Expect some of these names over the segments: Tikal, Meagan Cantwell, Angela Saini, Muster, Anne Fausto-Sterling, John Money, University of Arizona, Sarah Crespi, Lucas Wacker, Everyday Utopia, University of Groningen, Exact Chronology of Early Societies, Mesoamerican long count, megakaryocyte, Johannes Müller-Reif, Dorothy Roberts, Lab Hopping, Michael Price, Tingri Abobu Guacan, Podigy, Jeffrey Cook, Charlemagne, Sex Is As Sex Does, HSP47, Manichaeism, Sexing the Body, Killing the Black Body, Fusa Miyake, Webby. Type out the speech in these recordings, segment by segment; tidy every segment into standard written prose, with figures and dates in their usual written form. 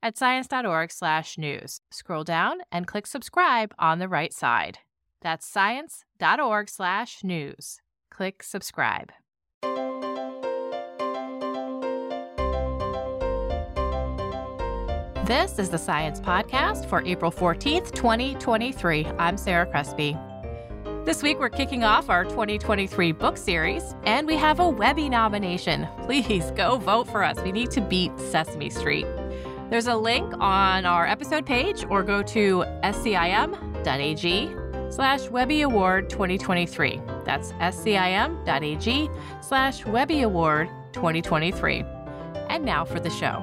at science.org/news. Scroll down and click subscribe on the right side. That's science.org/news. Click subscribe. This is the Science Podcast for April 14th, 2023. I'm Sarah Crespi. This week, we're kicking off our 2023 book series, and we have a Webby nomination. Please go vote for us. We need to beat Sesame Street. There's a link on our episode page, or go to scim.ag/Webby Award 2023. That's scim.ag/Webby Award 2023. And now for the show.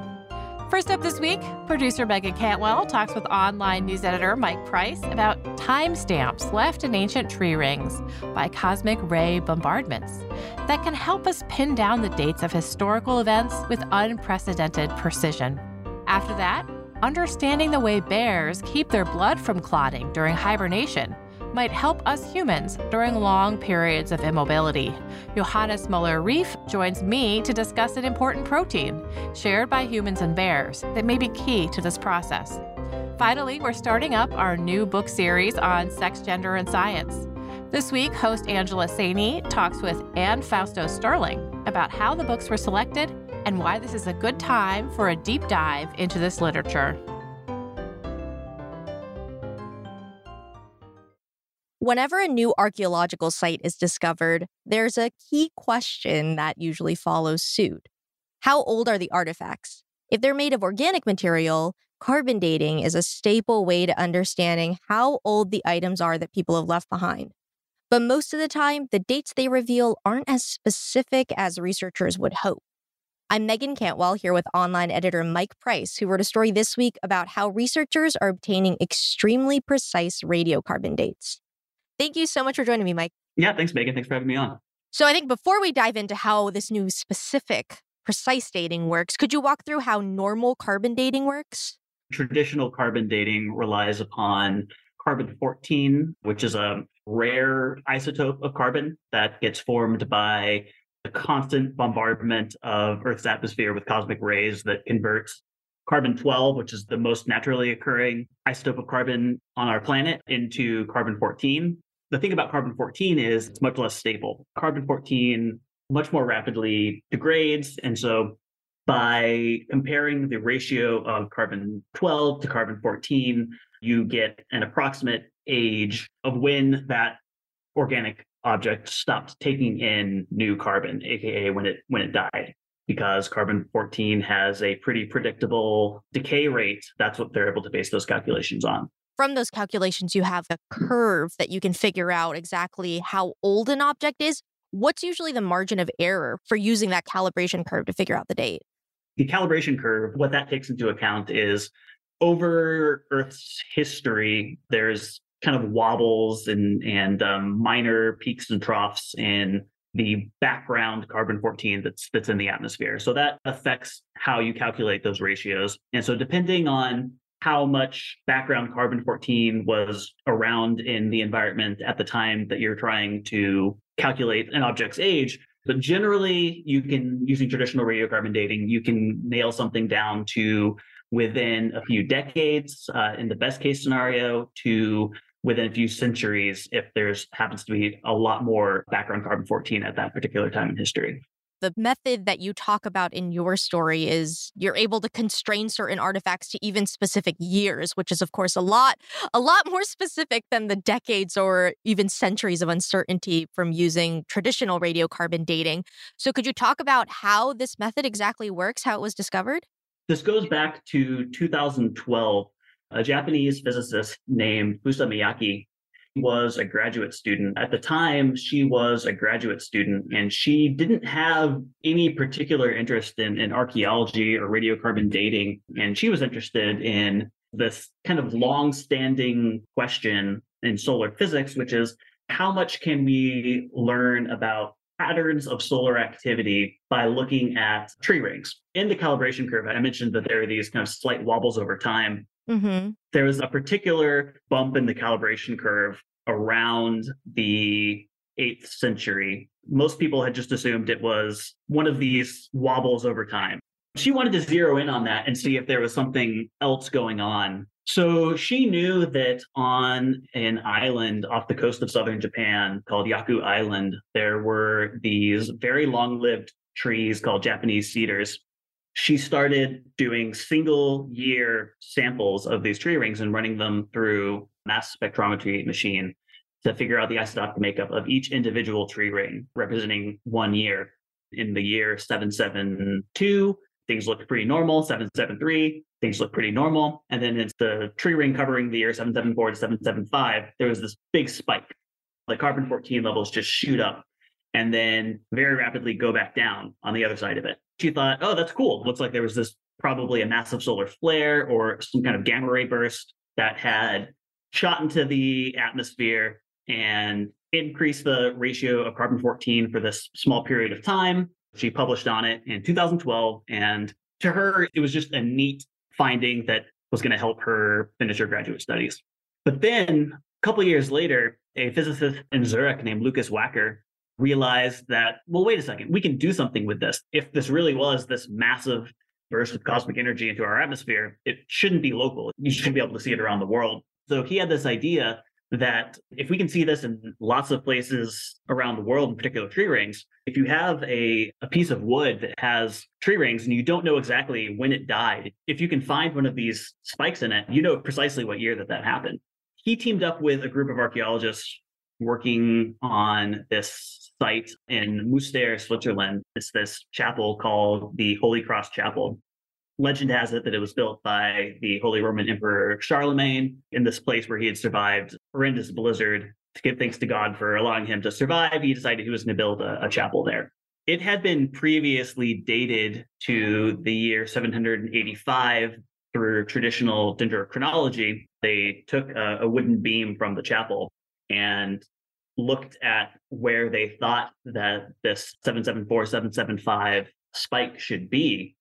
First up this week, producer Meagan Cantwell talks with online news editor Mike Price about timestamps left in ancient tree rings by cosmic ray bombardments that can help us pin down the dates of historical events with unprecedented precision. After that, understanding the way bears keep their blood from clotting during hibernation might help us humans during long periods of immobility. Johannes Müller-Reif joins me to discuss an important protein shared by humans and bears that may be key to this process. Finally, we're starting up our new book series on sex, gender, and science. This week, host Angela Saini talks with Anne Fausto-Sterling about how the books were selected and why this is a good time for a deep dive into this literature. Whenever a new archaeological site is discovered, there's a key question that usually follows suit. How old are the artifacts? If they're made of organic material, carbon dating is a staple way to understanding how old the items are that people have left behind. But most of the time, the dates they reveal aren't as specific as researchers would hope. I'm Meagan Cantwell here with online editor Mike Price, who wrote a story this week about how researchers are obtaining extremely precise radiocarbon dates. Thank you so much for joining me, Mike. Yeah, thanks, Meagan. Thanks for having me on. So I think before we dive into how this new specific, precise dating works, could you walk through how normal carbon dating works? Traditional carbon dating relies upon carbon-14, which is a rare isotope of carbon that gets formed by the constant bombardment of Earth's atmosphere with cosmic rays that converts carbon-12, which is the most naturally occurring isotope of carbon on our planet, into carbon-14. The thing about carbon-14 is it's much less stable. Carbon-14 much more rapidly degrades. And so by comparing the ratio of carbon-12 to carbon-14, you get an approximate age of when that organic object stopped taking in new carbon, aka when it died. Because carbon-14 has a pretty predictable decay rate, that's what they're able to base those calculations on. From those calculations, you have a curve that you can figure out exactly how old an object is. What's usually the margin of error for using that calibration curve to figure out the date? The calibration curve, what that takes into account is over Earth's history, there's kind of wobbles and minor peaks and troughs in the background carbon-14 that's in the atmosphere. So that affects how you calculate those ratios. And so depending on how much background carbon-14 was around in the environment at the time that you're trying to calculate an object's age, But generally, you can, using traditional radiocarbon dating, you can nail something down to within a few decades, in the best case scenario, to within a few centuries, if there's happens to be a lot more background carbon-14 at that particular time in history. The method that you talk about in your story is you're able to constrain certain artifacts to even specific years, which is, of course, a lot more specific than the decades or even centuries of uncertainty from using traditional radiocarbon dating. So could you talk about how this method exactly works, how it was discovered? This goes back to 2012. A Japanese physicist named Fusa Miyake was a graduate student. At the time, she was a graduate student, and she didn't have any particular interest in archaeology or radiocarbon dating. And she was interested in this kind of long-standing question in solar physics, which is how much can we learn about patterns of solar activity by looking at tree rings? In the calibration curve, I mentioned that there are these kind of slight wobbles over time. Mm-hmm. There was a particular bump in the calibration curve around the 8th century. Most people had just assumed it was one of these wobbles over time. She wanted to zero in on that and see if there was something else going on. So she knew that on an island off the coast of southern Japan called Yaku Island, there were these very long-lived trees called Japanese cedars. She started doing single-year samples of these tree rings and running them through a mass spectrometry machine to figure out the isotonic makeup of each individual tree ring, representing 1 year. In the year 772, things looked pretty normal. 773, things looked pretty normal. And then it's the tree ring covering the year 774 to 775. There was this big spike. The carbon-14 levels just shoot up and then very rapidly go back down on the other side of it. She thought, oh, that's cool. Looks like there was this probably a massive solar flare or some kind of gamma ray burst that had shot into the atmosphere and increased the ratio of carbon-14 for this small period of time. She published on it in 2012. And to her, it was just a neat finding that was going to help her finish her graduate studies. But then a couple of years later, a physicist in Zurich named Lucas Wacker realized that, well, wait a second, we can do something with this. If this really was this massive burst of cosmic energy into our atmosphere, it shouldn't be local. You should be able to see it around the world. So he had this idea that if we can see this in lots of places around the world, in particular tree rings, if you have a piece of wood that has tree rings and you don't know exactly when it died, if you can find one of these spikes in it, you know precisely what year that happened. He teamed up with a group of archaeologists working on this site in Muster, Switzerland. It's this chapel called the Holy Cross Chapel. Legend has it that it was built by the Holy Roman Emperor Charlemagne in this place where he had survived a horrendous blizzard. To give thanks to God for allowing him to survive, he decided he was going to build a chapel there. It had been previously dated to the year 785 through traditional dendrochronology. They took a wooden beam from the chapel and looked at where they thought that this 774, 775 spike should be,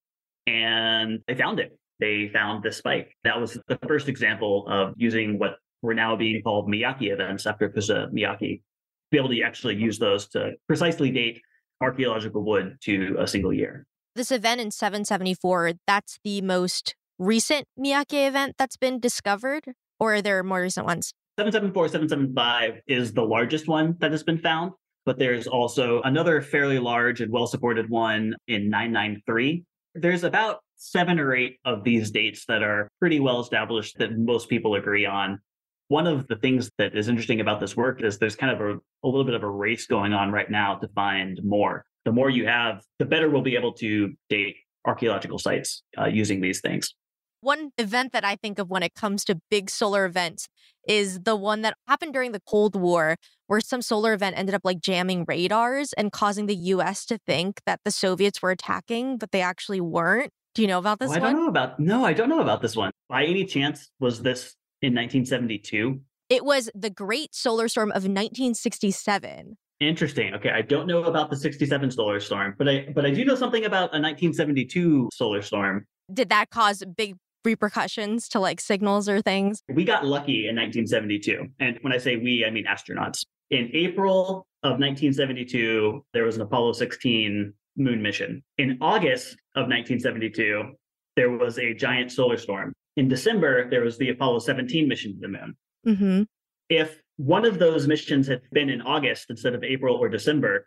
and they found it. They found this spike. That was the first example of using what were now being called Miyake events after Fusa Miyake, to be able to actually use those to precisely date archaeological wood to a single year. This event in 774, that's the most recent Miyake event that's been discovered, or are there more recent ones? 774, 775 is the largest one that has been found, but there's also another fairly large and well-supported one in 993. There's about 7 or 8 of these dates that are pretty well established that most people agree on. One of the things that is interesting about this work is there's kind of a little bit of a race going on right now to find more. The more you have, the better we'll be able to date archaeological sites using these things. One event that I think of when it comes to big solar events is the one that happened during the Cold War, where some solar event ended up like jamming radars and causing the U.S. to think that the Soviets were attacking, but they actually weren't. Do you know about this one? I don't know about this one. By any chance, was this in 1972? It was the Great Solar Storm of 1967. Interesting. Okay, I don't know about the 67 solar storm, but I do know something about a 1972 solar storm. Did that cause big repercussions to like signals or things? We got lucky in 1972. And when I say we, I mean astronauts. In April of 1972, there was an Apollo 16 moon mission. In August of 1972, there was a giant solar storm. In December, there was the Apollo 17 mission to the moon. Mm-hmm. If one of those missions had been in August instead of April or December,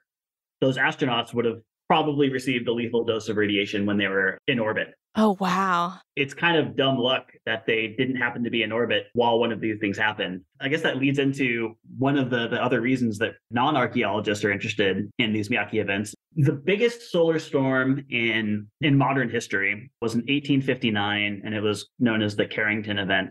those astronauts would have probably received a lethal dose of radiation when they were in orbit. Oh, wow. It's kind of dumb luck that they didn't happen to be in orbit while one of these things happened. I guess that leads into one of the other reasons that non-archaeologists are interested in these Miyake events. The biggest solar storm in modern history was in 1859, and it was known as the Carrington event.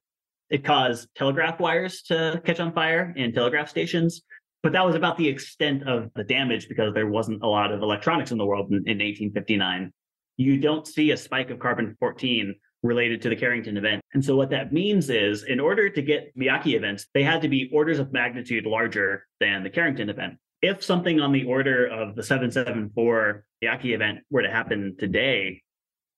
It caused telegraph wires to catch on fire in telegraph stations. But that was about the extent of the damage because there wasn't a lot of electronics in the world in 1859. You don't see a spike of carbon-14 related to the Carrington event. And so what that means is in order to get Miyake events, they had to be orders of magnitude larger than the Carrington event. If something on the order of the 774 Miyake event were to happen today,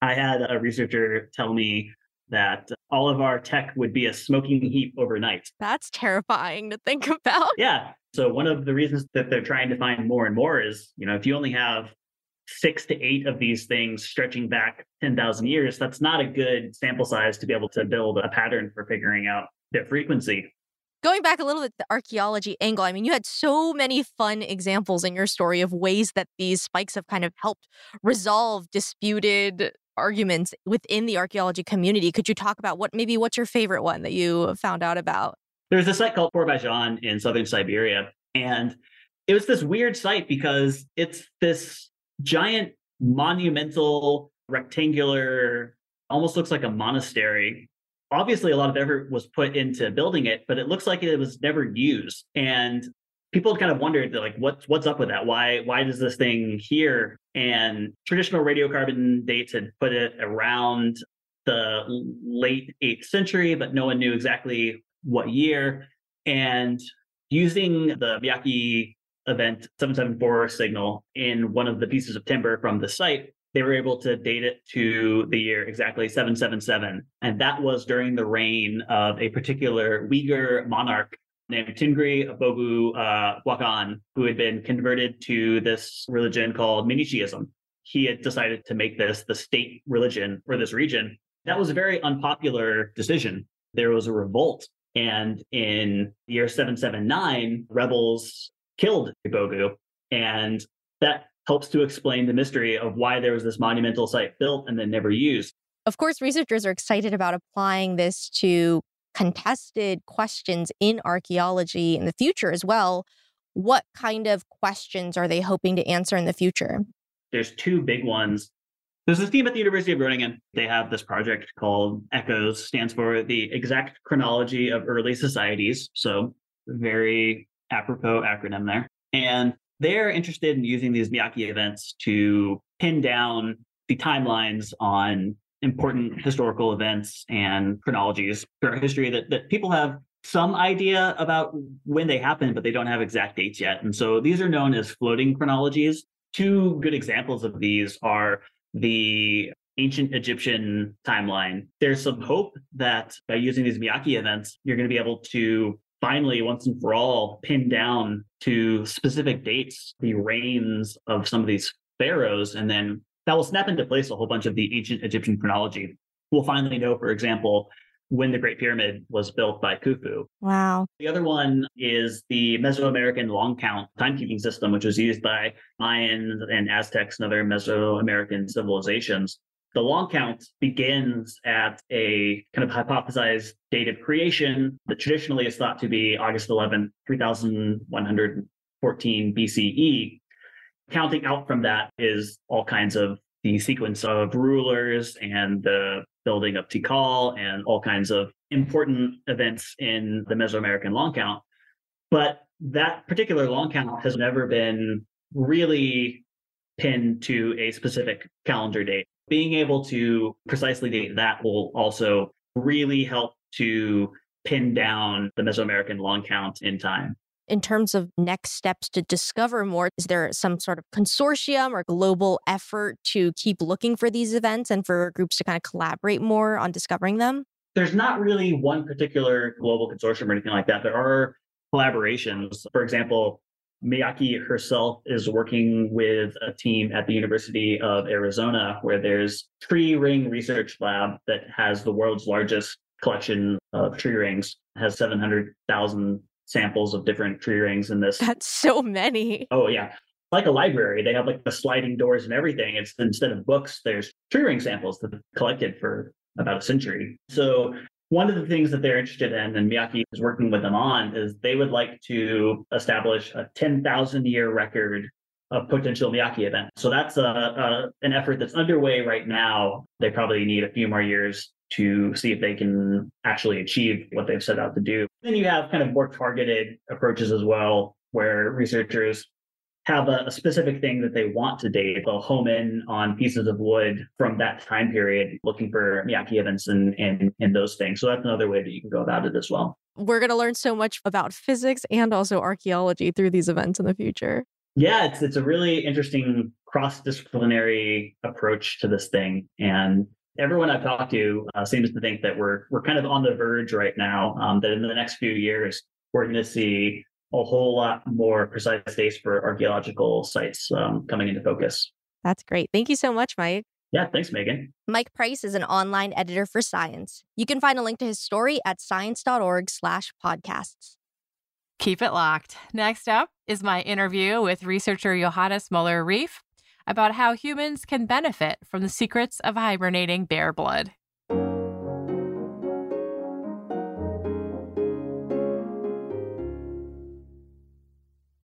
I had a researcher tell me that all of our tech would be a smoking heap overnight. That's terrifying to think about. Yeah. So one of the reasons that they're trying to find more and more is, you know, if you only have 6 to 8 of these things stretching back 10,000 years, that's not a good sample size to be able to build a pattern for figuring out their frequency. Going back a little bit to the archaeology angle, I mean, you had so many fun examples in your story of ways that these spikes have kind of helped resolve disputed arguments within the archaeology community. Could you talk about what's your favorite one that you found out about? There's a site called Korbajan in southern Siberia, and it was this weird site because it's this giant monumental rectangular, almost looks like a monastery. Obviously, a lot of effort was put into building it, but it looks like it was never used. And people kind of wondered, like, what's up with that? Why does this thing here? And traditional radiocarbon dates had put it around the late 8th century, but no one knew exactly what year. And using the Miyake event 774 signal in one of the pieces of timber from the site, they were able to date it to the year exactly 777. And that was during the reign of a particular Uyghur monarch named Tingri Abobu Guacan, who had been converted to this religion called Manichaeism. He had decided to make this the state religion for this region. That was a very unpopular decision. There was a revolt. And in the year 779, rebels killed Abobu. And that helps to explain the mystery of why there was this monumental site built and then never used. Of course, researchers are excited about applying this to contested questions in archaeology in the future as well. What kind of questions are they hoping to answer in the future? There's two big ones. There's this team at the University of Groningen. They have this project called ECHOES, stands for the Exact Chronology of Early Societies. So very apropos acronym there. And they're interested in using these Miyake events to pin down the timelines on important historical events and chronologies throughout history that people have some idea about when they happen, but they don't have exact dates yet. And so these are known as floating chronologies. Two good examples of these are the ancient Egyptian timeline. There's some hope that by using these Miyake events, you're going to be able to finally, once and for all, pin down to specific dates the reigns of some of these pharaohs, and then that will snap into place a whole bunch of the ancient Egyptian chronology. We'll finally know, for example, when the Great Pyramid was built by Khufu. Wow. The other one is the Mesoamerican long count timekeeping system, which was used by Mayans and Aztecs and other Mesoamerican civilizations. The long count begins at a kind of hypothesized date of creation that traditionally is thought to be August 11, 3114 BCE. Counting out from that is all kinds of the sequence of rulers and the building of Tikal and all kinds of important events in the Mesoamerican long count. But that particular long count has never been really pinned to a specific calendar date. Being able to precisely date that will also really help to pin down the Mesoamerican long count in time. In terms of next steps to discover more, is there some sort of consortium or global effort to keep looking for these events and for groups to kind of collaborate more on discovering them? There's not really one particular global consortium or anything like that. There are collaborations. For example, Miyake herself is working with a team at the University of Arizona, where there's Tree Ring Research Lab that has the world's largest collection of tree rings, it has 700,000 samples of different tree rings in this. That's so many. Oh, yeah. Like a library, they have like the sliding doors and everything. It's instead of books, there's tree ring samples that have collected for about a century. So one of the things that they're interested in, and Miyake is working with them on, is they would like to establish a 10,000-year record of potential Miyake events. So that's an effort that's underway right now. They probably need a few more years to see if they can actually achieve what they've set out to do. Then you have kind of more targeted approaches as well, where researchers have a specific thing that they want to date. They'll home in on pieces of wood from that time period, looking for Miyake events and those things. So that's another way that you can go about it as well. We're going to learn so much about physics and also archaeology through these events in the future. Yeah, it's a really interesting cross-disciplinary approach to this thing. And everyone I've talked to seems to think that we're kind of on the verge right now, that in the next few years, we're going to see a whole lot more precise dates for archaeological sites coming into focus. That's great. Thank you so much, Mike. Yeah, thanks, Meagan. Mike Price is an online editor for Science. You can find a link to his story at science.org/podcasts. Keep it locked. Next up is my interview with researcher Johannes Müller-Reif about how humans can benefit from the secrets of hibernating bear blood.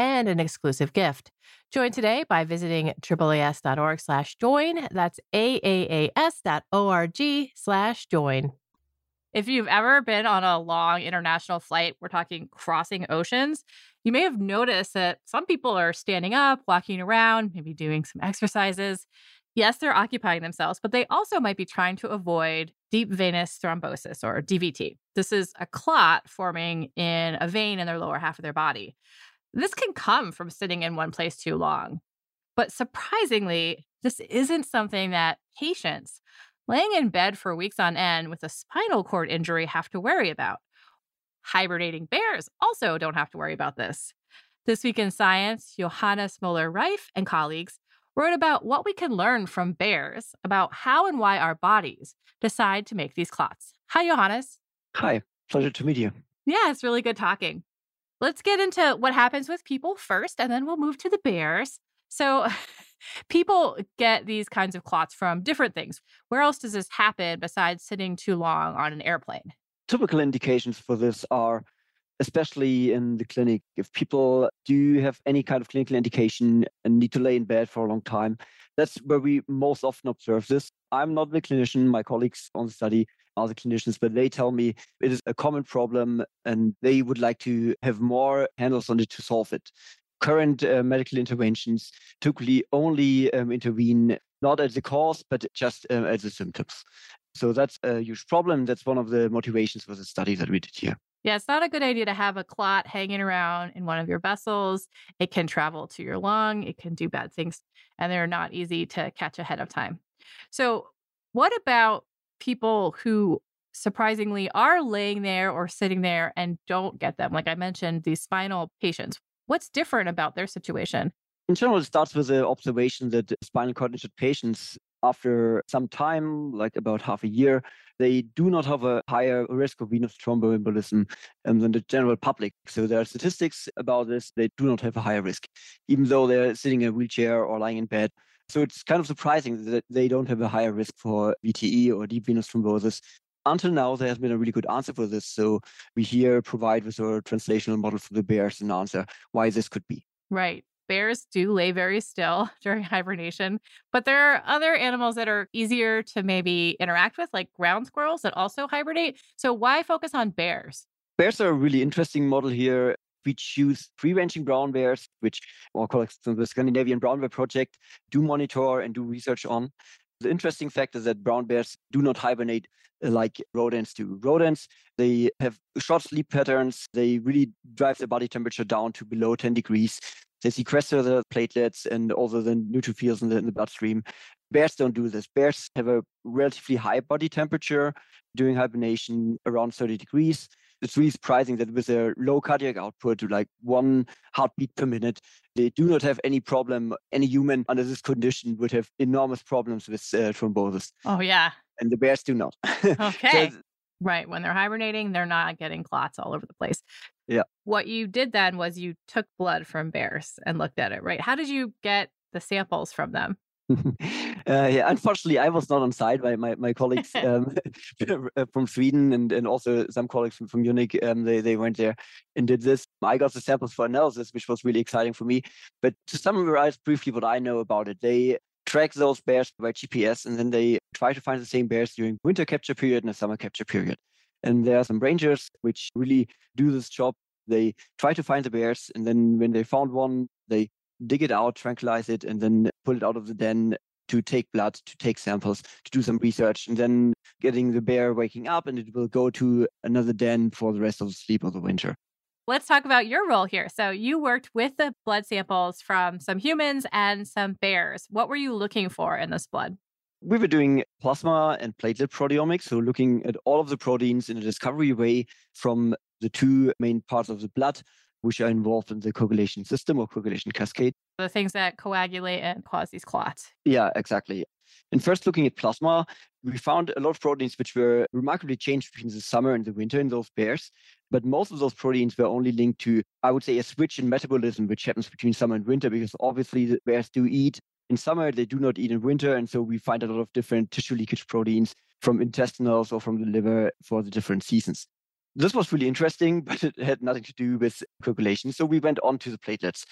and an exclusive gift. Join today by visiting AAAS.org/join. That's AAAS.org/join. If you've ever been on a long international flight, we're talking crossing oceans, you may have noticed that some people are standing up, walking around, maybe doing some exercises. Yes, they're occupying themselves, but they also might be trying to avoid deep venous thrombosis, or DVT. This is a clot forming in a vein in their lower half of their body. This can come from sitting in one place too long. But surprisingly, this isn't something that patients laying in bed for weeks on end with a spinal cord injury have to worry about. Hibernating bears also don't have to worry about this. This Week in Science, Johannes Müller-Reif and colleagues wrote about what we can learn from bears about how and why our bodies decide to make these clots. Hi, Johannes. Hi, pleasure to meet you. Yeah, it's really good talking. Let's get into what happens with people first, and then we'll move to the bears. So people get these kinds of clots from different things. Where else does this happen besides sitting too long on an airplane? Typical indications for this are, especially in the clinic, if people do have any kind of clinical indication and need to lay in bed for a long time, that's where we most often observe this. I'm not the clinician. My colleagues on the study are the clinicians, but they tell me it is a common problem and they would like to have more handles on it to solve it. Current medical interventions typically only intervene not at the cause, but just at the symptoms. So that's a huge problem. That's one of the motivations for the study that we did here. Yeah, it's not a good idea to have a clot hanging around in one of your vessels. It can travel to your lung. It can do bad things, and they're not easy to catch ahead of time. So what about people who surprisingly are laying there or sitting there and don't get them? Like I mentioned, these spinal patients, what's different about their situation? In general, it starts with the observation that spinal cord injured patients, after some time, like about half a year, they do not have a higher risk of venous thromboembolism than the general public. So there are statistics about this. They do not have a higher risk, even though they're sitting in a wheelchair or lying in bed. So it's kind of surprising that they don't have a higher risk for VTE or deep venous thrombosis. Until now, there has been a really good answer for this. So we here provide with our translational model for the bears an answer why this could be. Right. Bears do lay very still during hibernation, but there are other animals that are easier to maybe interact with, like ground squirrels that also hibernate. So why focus on bears? Bears are a really interesting model here. We choose free-ranging brown bears, which our colleagues from the Scandinavian Brown Bear Project do monitor and do research on. The interesting fact is that brown bears do not hibernate like rodents do. Rodents, they have short sleep patterns. They really drive their body temperature down to below 10 degrees. They sequester the platelets and also the neutrophils in the bloodstream. Bears don't do this. Bears have a relatively high body temperature during hibernation, around 30 degrees. It's really surprising that with a low cardiac output, like one heartbeat per minute, they do not have any problem. Any human under this condition would have enormous problems with thrombosis. Oh, yeah. And the bears do not. Okay. So, right. When they're hibernating, they're not getting clots all over the place. Yeah. What you did then was you took blood from bears and looked at it, right? How did you get the samples from them? Yeah, unfortunately, I was not on site. My colleagues from Sweden and also some colleagues from Munich, they went there and did this. I got the samples for analysis, which was really exciting for me. But to summarize briefly what I know about it, they track those bears by GPS, and then they try to find the same bears during winter capture period and the summer capture period. And there are some rangers which really do this job. They try to find the bears, and then when they found one, they dig it out, tranquilize it, and then pull it out of the den to take blood, to take samples, to do some research, and then getting the bear waking up, and it will go to another den for the rest of the sleep of the winter. Let's talk about your role here. So you worked with the blood samples from some humans and some bears. What were you looking for in this blood? We were doing plasma and platelet proteomics, so looking at all of the proteins in a discovery way from the two main parts of the blood, which are involved in the coagulation system or coagulation cascade. The things that coagulate and cause these clots. Yeah, exactly. And first looking at plasma, we found a lot of proteins which were remarkably changed between the summer and the winter in those bears. But most of those proteins were only linked to, I would say, a switch in metabolism, which happens between summer and winter, because obviously the bears do eat in summer, they do not eat in winter. And so we find a lot of different tissue leakage proteins from intestinals or from the liver for the different seasons. This was really interesting, but it had nothing to do with coagulation. So we went on to the platelets.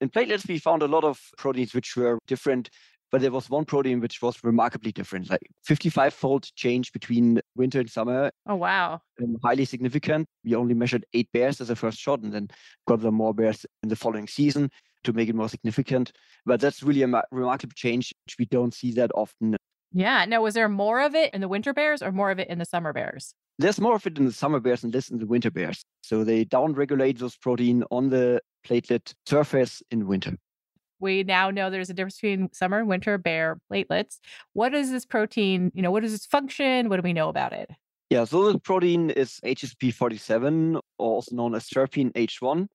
In platelets, we found a lot of proteins which were different, but there was one protein which was remarkably different, like 55-fold change between winter and summer. Oh, wow. Highly significant. We only measured 8 bears as a first shot and then got them more bears in the following season to make it more significant. But that's really a remarkable change, which we don't see that often. Yeah. Now, was there more of it in the winter bears or more of it in the summer bears? There's more of it in the summer bears and less in the winter bears. So they downregulate those protein on the platelet surface in winter. We now know there's a difference between summer and winter bear platelets. What is this protein? You know, what is its function? What do we know about it? Yeah, so the protein is HSP47, also known as Serpin H1.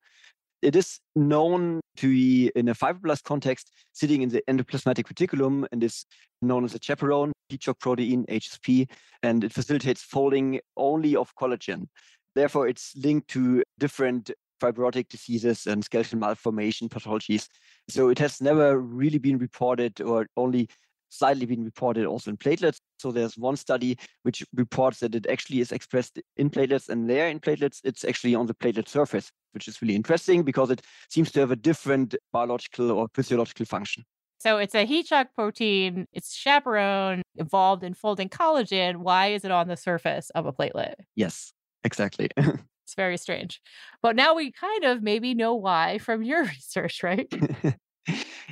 It is known to be, in a fibroblast context, sitting in the endoplasmatic reticulum and is known as a chaperone, hedgehog protein, HSP, and it facilitates folding only of collagen. Therefore, it's linked to different fibrotic diseases and skeletal malformation pathologies. So it has never really been reported or only slightly been reported also in platelets. So there's one study which reports that it actually is expressed in platelets, and there in platelets, it's actually on the platelet surface, which is really interesting because it seems to have a different biological or physiological function. So it's a hedgehog protein, it's chaperone, involved in folding collagen. Why is it on the surface of a platelet? Yes, exactly. It's very strange. But now we kind of maybe know why from your research, right?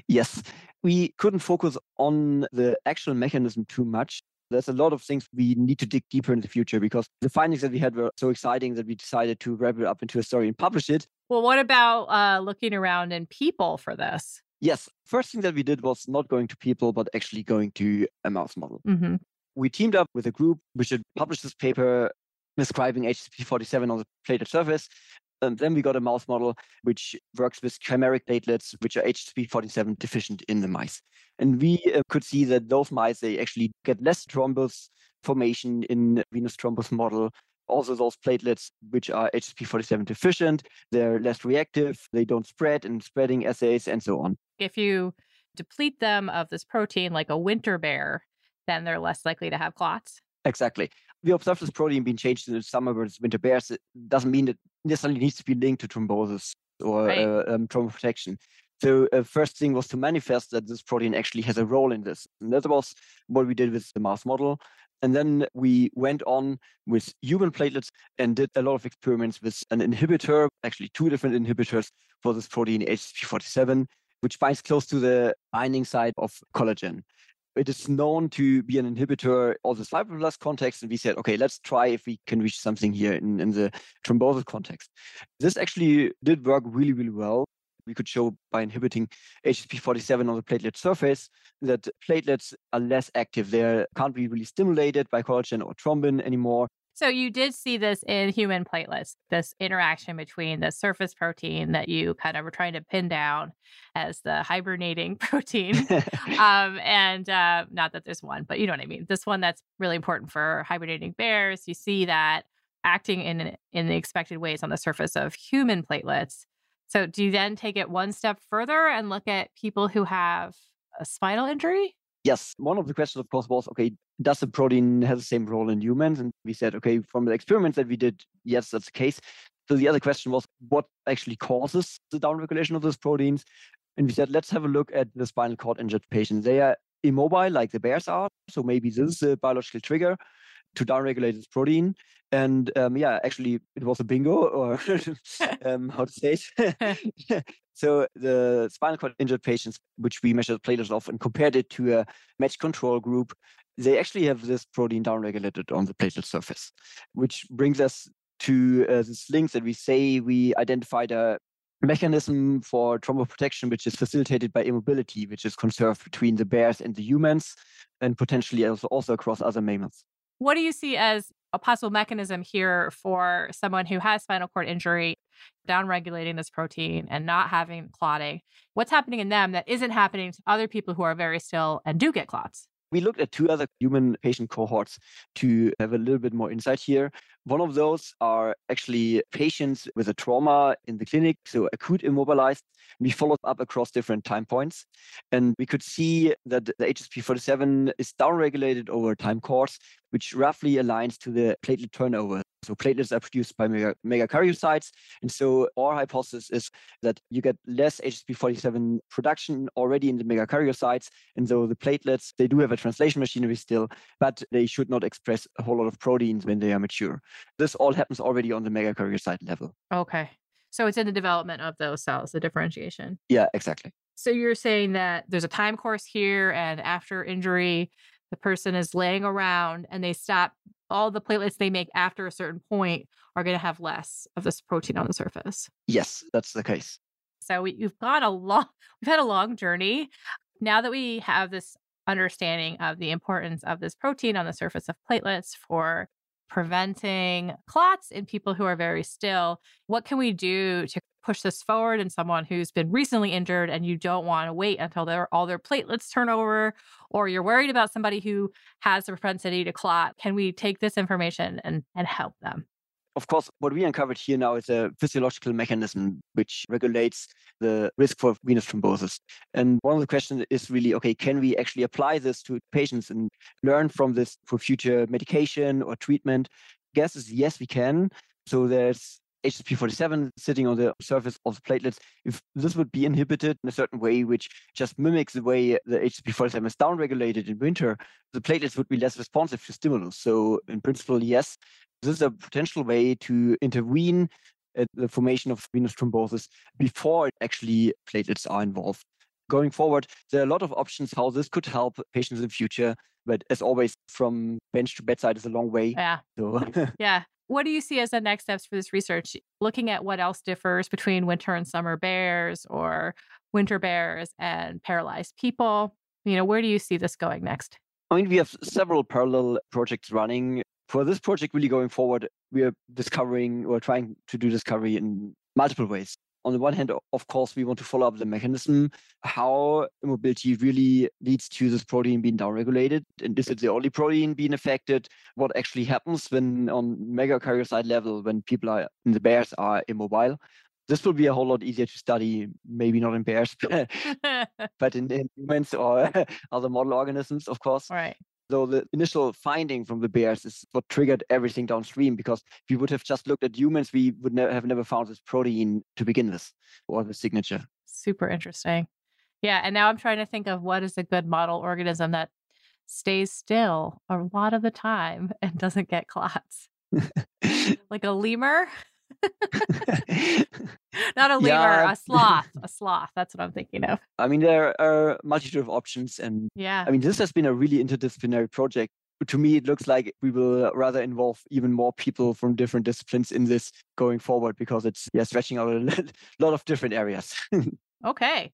Yes. We couldn't focus on the actual mechanism too much. There's a lot of things we need to dig deeper in the future because the findings that we had were so exciting that we decided to wrap it up into a story and publish it. Well, what about looking around in people for this? Yes. First thing that we did was not going to people, but actually going to a mouse model. Mm-hmm. We teamed up with a group which had published this paper describing HSP47 on the platelet surface. And then we got a mouse model which works with chimeric platelets, which are HSP47 deficient in the mice. And we could see that those mice, they actually get less thrombus formation in venous thrombus model. Also, those platelets, which are HSP47 deficient, they're less reactive, they don't spread in spreading assays, and so on. If you deplete them of this protein like a winter bear, then they're less likely to have clots. Exactly. We observed this protein being changed in the summer versus winter bears. It doesn't mean that necessarily needs to be linked to thrombosis or right. Thromboprotection. So first thing was to manifest that this protein actually has a role in this. And that was what we did with the mouse model. And then we went on with human platelets and did a lot of experiments with an inhibitor, actually 2 different inhibitors for this protein HSP47, which binds close to the binding site of collagen. It is known to be an inhibitor of the fibroblast context, and we said, okay, let's try if we can reach something here in the thrombosis context. This actually did work really, really well. We could show by inhibiting HSP47 on the platelet surface that platelets are less active. They can't be really stimulated by collagen or thrombin anymore. So you did see this in human platelets, this interaction between the surface protein that you kind of were trying to pin down as the hibernating protein. and not that there's one, but you know what I mean. This one that's really important for hibernating bears. You see that acting in the expected ways on the surface of human platelets. So do you then take it one step further and look at people who have a spinal injury? Yes. One of the questions, of course, was, okay, does the protein have the same role in humans? And we said, okay, from the experiments that we did, yes, that's the case. So the other question was, what actually causes the downregulation of those proteins? And we said, let's have a look at the spinal cord injured patients. They are immobile like the bears are. So maybe this is a biological trigger to downregulate this protein. And actually, it was a bingo, or how to say it. So the spinal cord injured patients, which we measured platelets of and compared it to a matched control group, they actually have this protein downregulated on the platelet surface, which brings us to this link that we say we identified a mechanism for thromboprotection, which is facilitated by immobility, which is conserved between the bears and the humans, and potentially also across other mammals. What do you see as a possible mechanism here for someone who has spinal cord injury, downregulating this protein and not having clotting? What's happening in them that isn't happening to other people who are very still and do get clots? We looked at two other human patient cohorts to have a little bit more insight here. One of those are actually patients with a trauma in the clinic, so acute immobilized. We followed up across different time points, and we could see that the HSP47 is downregulated over time course, which roughly aligns to the platelet turnover. So platelets are produced by megakaryocytes. And so our hypothesis is that you get less HSP47 production already in the megakaryocytes. And so the platelets, they do have a translation machinery still, but they should not express a whole lot of proteins when they are mature. This all happens already on the megakaryocyte level. Okay. So it's in the development of those cells, the differentiation. Yeah, exactly. So you're saying that there's a time course here, and after injury, the person is laying around and they stop. All the platelets they make after a certain point are going to have less of this protein on the surface. Yes, that's the case. So we've had a long journey. Now that we have this understanding of the importance of this protein on the surface of platelets for preventing clots in people who are very still, what can we do to push this forward in someone who's been recently injured and you don't want to wait until all their platelets turn over, or you're worried about somebody who has the propensity to clot? Can we take this information and help them? Of course, what we uncovered here now is a physiological mechanism which regulates the risk for venous thrombosis. And one of the questions is really, okay, can we actually apply this to patients and learn from this for future medication or treatment? Guess is yes, we can. So there's HSP47 sitting on the surface of the platelets. If this would be inhibited in a certain way, which just mimics the way the HSP47 is downregulated in winter, the platelets would be less responsive to stimulus. So in principle, yes, this is a potential way to intervene at the formation of venous thrombosis before actually platelets are involved. Going forward, there are a lot of options how this could help patients in the future. But as always, from bench to bedside is a long way. Yeah. So. Yeah. What do you see as the next steps for this research? Looking at what else differs between winter and summer bears, or winter bears and paralyzed people. You know, where do you see this going next? I mean, we have several parallel projects running. For this project really going forward, we are discovering or trying to do discovery in multiple ways. On the one hand, of course, we want to follow up the mechanism, how immobility really leads to this protein being downregulated. And is it the only protein being affected? What actually happens when on megakaryocyte level, when people are in the bears are immobile? This will be a whole lot easier to study, maybe not in bears, but in humans or other model organisms, of course. Right. Though the initial finding from the bears is what triggered everything downstream, because if we would have just looked at humans, we would have never found this protein to begin with, or the signature. Super interesting. Yeah. And now I'm trying to think of what is a good model organism that stays still a lot of the time and doesn't get clots. Like a lemur? Not a lemur, yeah. a sloth. That's what I'm thinking of. I mean, there are a multitude of options. And yeah, I mean, this has been a really interdisciplinary project. To me, it looks like we will rather involve even more people from different disciplines in this going forward, because it's stretching out a lot of different areas. Okay.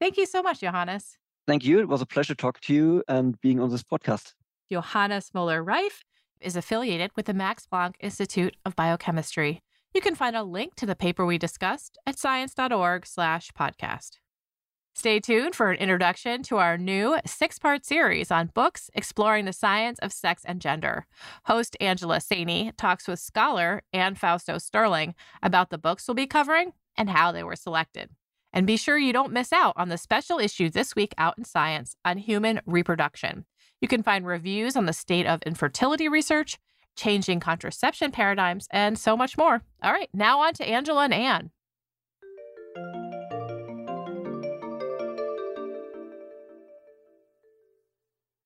Thank you so much, Johannes. Thank you. It was a pleasure talking to you and being on this podcast. Johannes Müller-Reif is affiliated with the Max Planck Institute of Biochemistry. You can find a link to the paper we discussed at science.org/podcast. Stay tuned for an introduction to our new 6-part series on books exploring the science of sex and gender. Host Angela Saini talks with scholar Anne Fausto-Sterling about the books we'll be covering and how they were selected. And be sure you don't miss out on the special issue this week out in Science on human reproduction. You can find reviews on the state of infertility research, changing contraception paradigms, and so much more. All right, now on to Angela and Anne.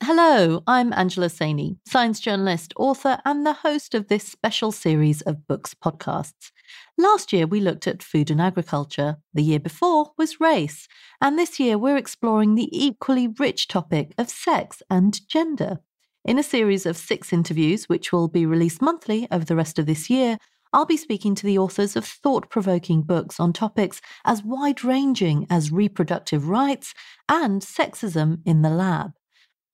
Hello, I'm Angela Saini, science journalist, author, and the host of this special series of books podcasts. Last year, we looked at food and agriculture. The year before was race. And this year, we're exploring the equally rich topic of sex and gender. In a series of 6 interviews, which will be released monthly over the rest of this year, I'll be speaking to the authors of thought-provoking books on topics as wide-ranging as reproductive rights and sexism in the lab.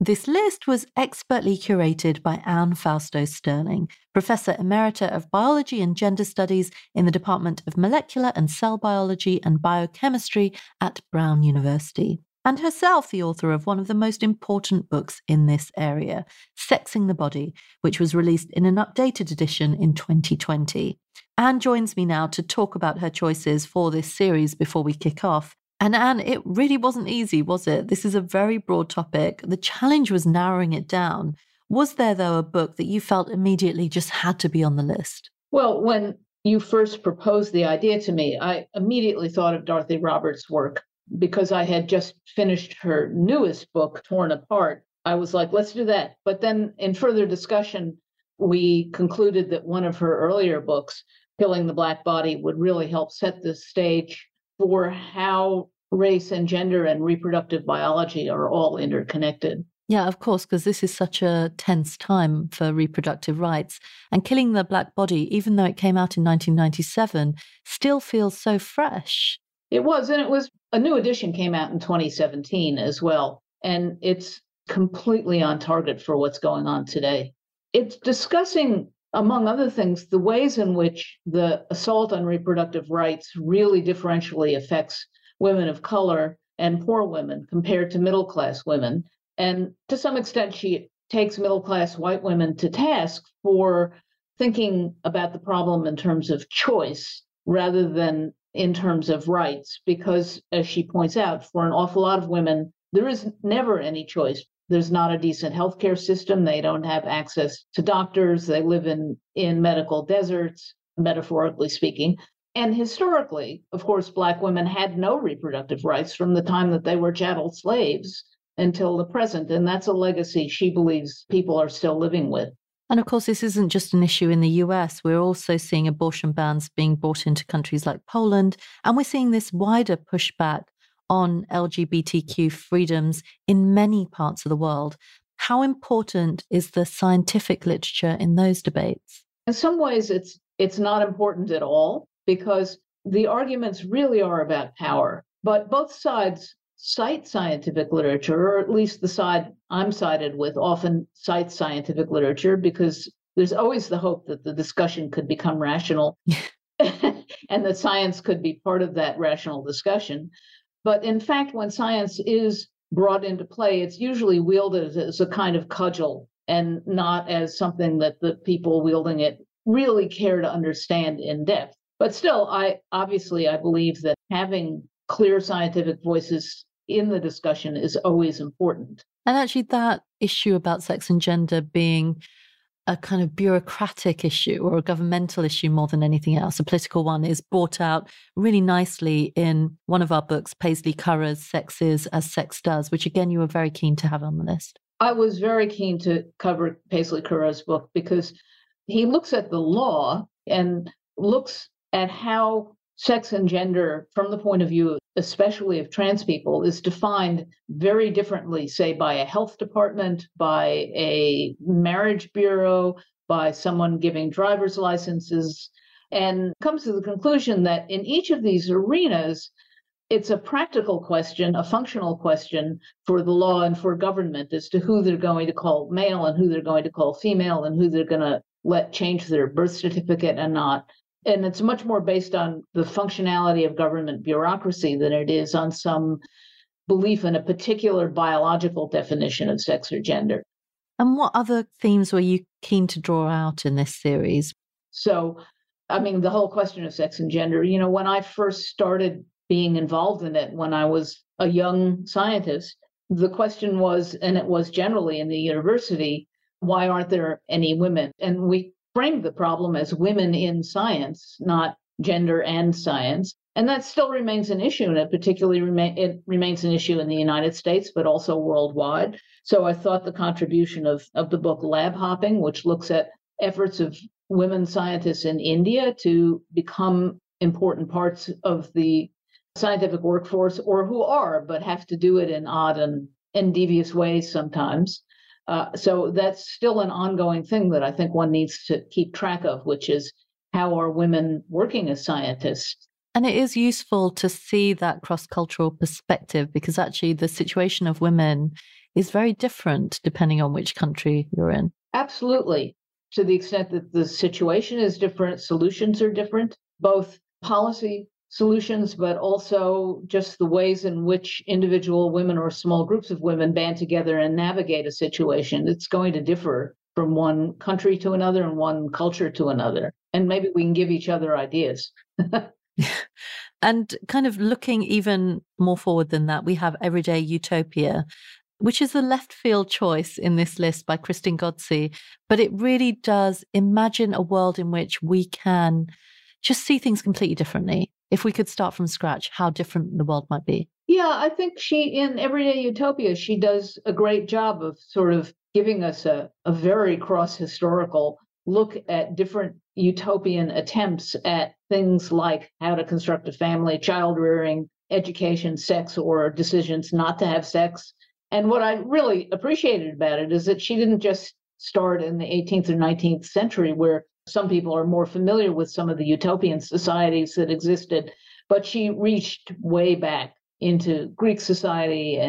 This list was expertly curated by Anne Fausto-Sterling, Professor Emerita of Biology and Gender Studies in the Department of Molecular and Cell Biology and Biochemistry at Brown University, and herself the author of one of the most important books in this area, Sexing the Body, which was released in an updated edition in 2020. Anne joins me now to talk about her choices for this series before we kick off. And Anne, it really wasn't easy, was it? This is a very broad topic. The challenge was narrowing it down. Was there, though, a book that you felt immediately just had to be on the list? Well, when you first proposed the idea to me, I immediately thought of Dorothy Roberts' work because I had just finished her newest book, Torn Apart. I was like, let's do that. But then in further discussion, we concluded that one of her earlier books, Killing the Black Body, would really help set the stage for how race and gender and reproductive biology are all interconnected. Yeah, of course, because this is such a tense time for reproductive rights. And Killing the Black Body, even though it came out in 1997, still feels so fresh. It was, and it was a new edition came out in 2017 as well. And it's completely on target for what's going on today. It's discussing, among other things, the ways in which the assault on reproductive rights really differentially affects women of color and poor women compared to middle-class women. And to some extent, she takes middle-class white women to task for thinking about the problem in terms of choice rather than in terms of rights, because, as she points out, for an awful lot of women, there is never any choice. There's not a decent healthcare system. They don't have access to doctors. They live in medical deserts, metaphorically speaking. And historically, of course, Black women had no reproductive rights from the time that they were chattel slaves until the present. And that's a legacy she believes people are still living with. And of course, this isn't just an issue in the US. We're also seeing abortion bans being brought into countries like Poland. And we're seeing this wider pushback on LGBTQ freedoms in many parts of the world. How important is the scientific literature in those debates? In some ways, it's not important at all, because the arguments really are about power. But both sides cite scientific literature, or at least the side I'm sided with often cites scientific literature, because there's always the hope that the discussion could become rational and that science could be part of that rational discussion. But in fact, when science is brought into play, it's usually wielded as a kind of cudgel and not as something that the people wielding it really care to understand in depth. But still, I believe that having clear scientific voices in the discussion is always important. And actually, that issue about sex and gender being a kind of bureaucratic issue or a governmental issue more than anything else, a political one, is brought out really nicely in one of our books, Paisley Curra's Sex Is as Sex Does, which again, you were very keen to have on the list. I was very keen to cover Paisley Curra's book because he looks at the law and looks at how sex and gender, from the point of view especially of trans people, is defined very differently, say, by a health department, by a marriage bureau, by someone giving driver's licenses, and comes to the conclusion that in each of these arenas, it's a practical question, a functional question for the law and for government as to who they're going to call male and who they're going to call female and who they're going to let change their birth certificate and not. And it's much more based on the functionality of government bureaucracy than it is on some belief in a particular biological definition of sex or gender. And what other themes were you keen to draw out in this series? So, I mean, the whole question of sex and gender, you know, when I first started being involved in it when I was a young scientist, the question was, and it was generally in the university, why aren't there any women? And we framed the problem as women in science, not gender and science. And that still remains an issue, and it particularly remains an issue in the United States, but also worldwide. So I thought the contribution of the book Lab Hopping, which looks at efforts of women scientists in India to become important parts of the scientific workforce, or who are, but have to do it in odd and devious ways sometimes. So that's still an ongoing thing that I think one needs to keep track of, which is how are women working as scientists? And it is useful to see that cross-cultural perspective, because actually the situation of women is very different depending on which country you're in. Absolutely. To the extent that the situation is different, solutions are different, both policy solutions, but also just the ways in which individual women or small groups of women band together and navigate a situation. It's going to differ from one country to another and one culture to another. And maybe we can give each other ideas. And kind of looking even more forward than that, we have Everyday Utopia, which is a left field choice in this list by Kristin Godsey. But it really does imagine a world in which we can just see things completely differently. If we could start from scratch, how different the world might be. Yeah, I think in Everyday Utopia, she does a great job of sort of giving us a very cross-historical look at different utopian attempts at things like how to construct a family, child rearing, education, sex, or decisions not to have sex. And what I really appreciated about it is that she didn't just start in the 18th or 19th century where some people are more familiar with some of the utopian societies that existed, but she reached way back into Greek society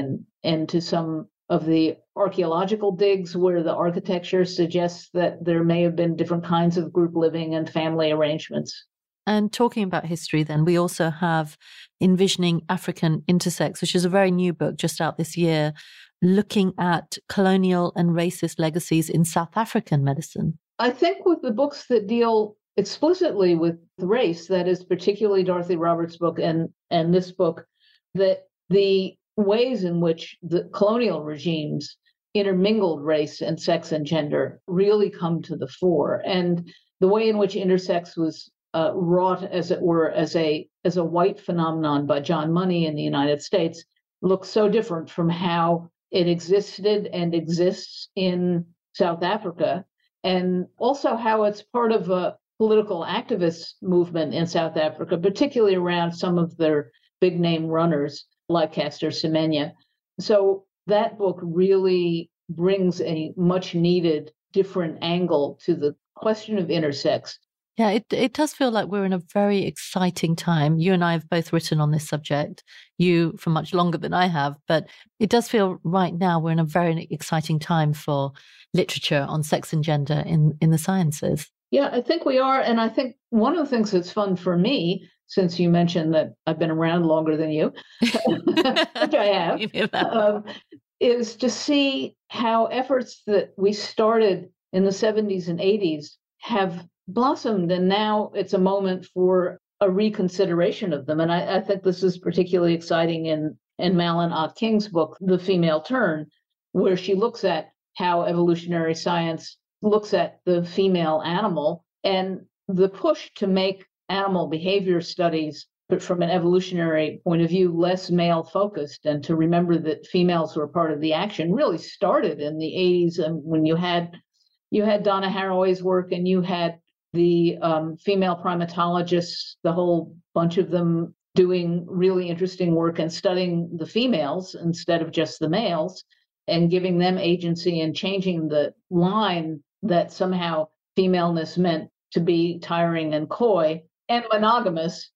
and to some of the archaeological digs where the architecture suggests that there may have been different kinds of group living and family arrangements. And talking about history then, we also have Envisioning African Intersex, which is a very new book just out this year, looking at colonial and racist legacies in South African medicine. I think with the books that deal explicitly with race, that is particularly Dorothy Roberts' book and this book, that the ways in which the colonial regimes intermingled race and sex and gender really come to the fore. And the way in which intersex was wrought, as it were, as a white phenomenon by John Money in the United States looks so different from how it existed and exists in South Africa. And also how it's part of a political activist movement in South Africa, particularly around some of their big name runners like Caster Semenya. So that book really brings a much needed different angle to the question of intersex. Yeah, it does feel like we're in a very exciting time. You and I have both written on this subject, you for much longer than I have, but it does feel right now we're in a very exciting time for literature on sex and gender in the sciences. Yeah, I think we are. And I think one of the things that's fun for me, since you mentioned that I've been around longer than you, which I have, is to see how efforts that we started in the 70s and 80s have blossomed, and now it's a moment for a reconsideration of them. And I think this is particularly exciting in Malin Ott King's book, The Female Turn, where she looks at how evolutionary science looks at the female animal and the push to make animal behavior studies, but from an evolutionary point of view, less male focused, and to remember that females were part of the action really started in the 80s, and when you had Donna Haraway's work and you had the female primatologists, the whole bunch of them doing really interesting work and studying the females instead of just the males and giving them agency and changing the line that somehow femaleness meant to be tiring and coy and monogamous.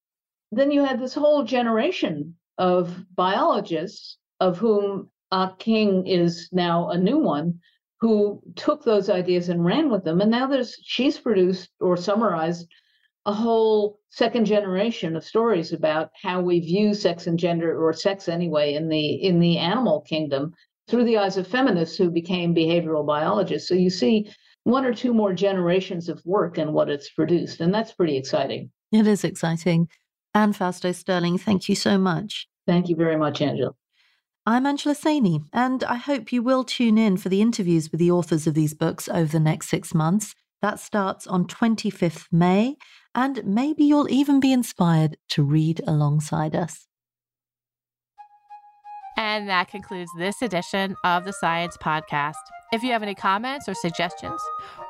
Then you had this whole generation of biologists, of whom Ah King is now a new one, who took those ideas and ran with them. And now she's produced or summarized a whole second generation of stories about how we view sex and gender, or sex anyway, in the animal kingdom through the eyes of feminists who became behavioral biologists. So you see one or two more generations of work and what it's produced. And that's pretty exciting. It is exciting. Anne Fausto-Sterling, thank you so much. Thank you very much, Angela. I'm Angela Saini, and I hope you will tune in for the interviews with the authors of these books over the next 6 months. That starts on 25th May, and maybe you'll even be inspired to read alongside us. And that concludes this edition of the Science Podcast. If you have any comments or suggestions,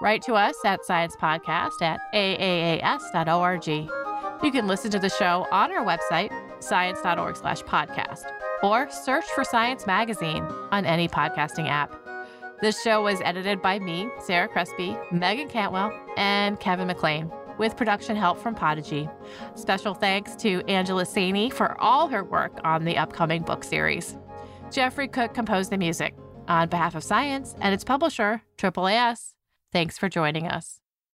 write to us at sciencepodcast@aaas.org. You can listen to the show on our website, science.org/podcast. or search for Science Magazine on any podcasting app. This show was edited by me, Sarah Crespi, Meagan Cantwell, and Kevin McLean, with production help from Podigy. Special thanks to Angela Saini for all her work on the upcoming book series. Jeffrey Cook composed the music. On behalf of Science and its publisher, AAAS, thanks for joining us.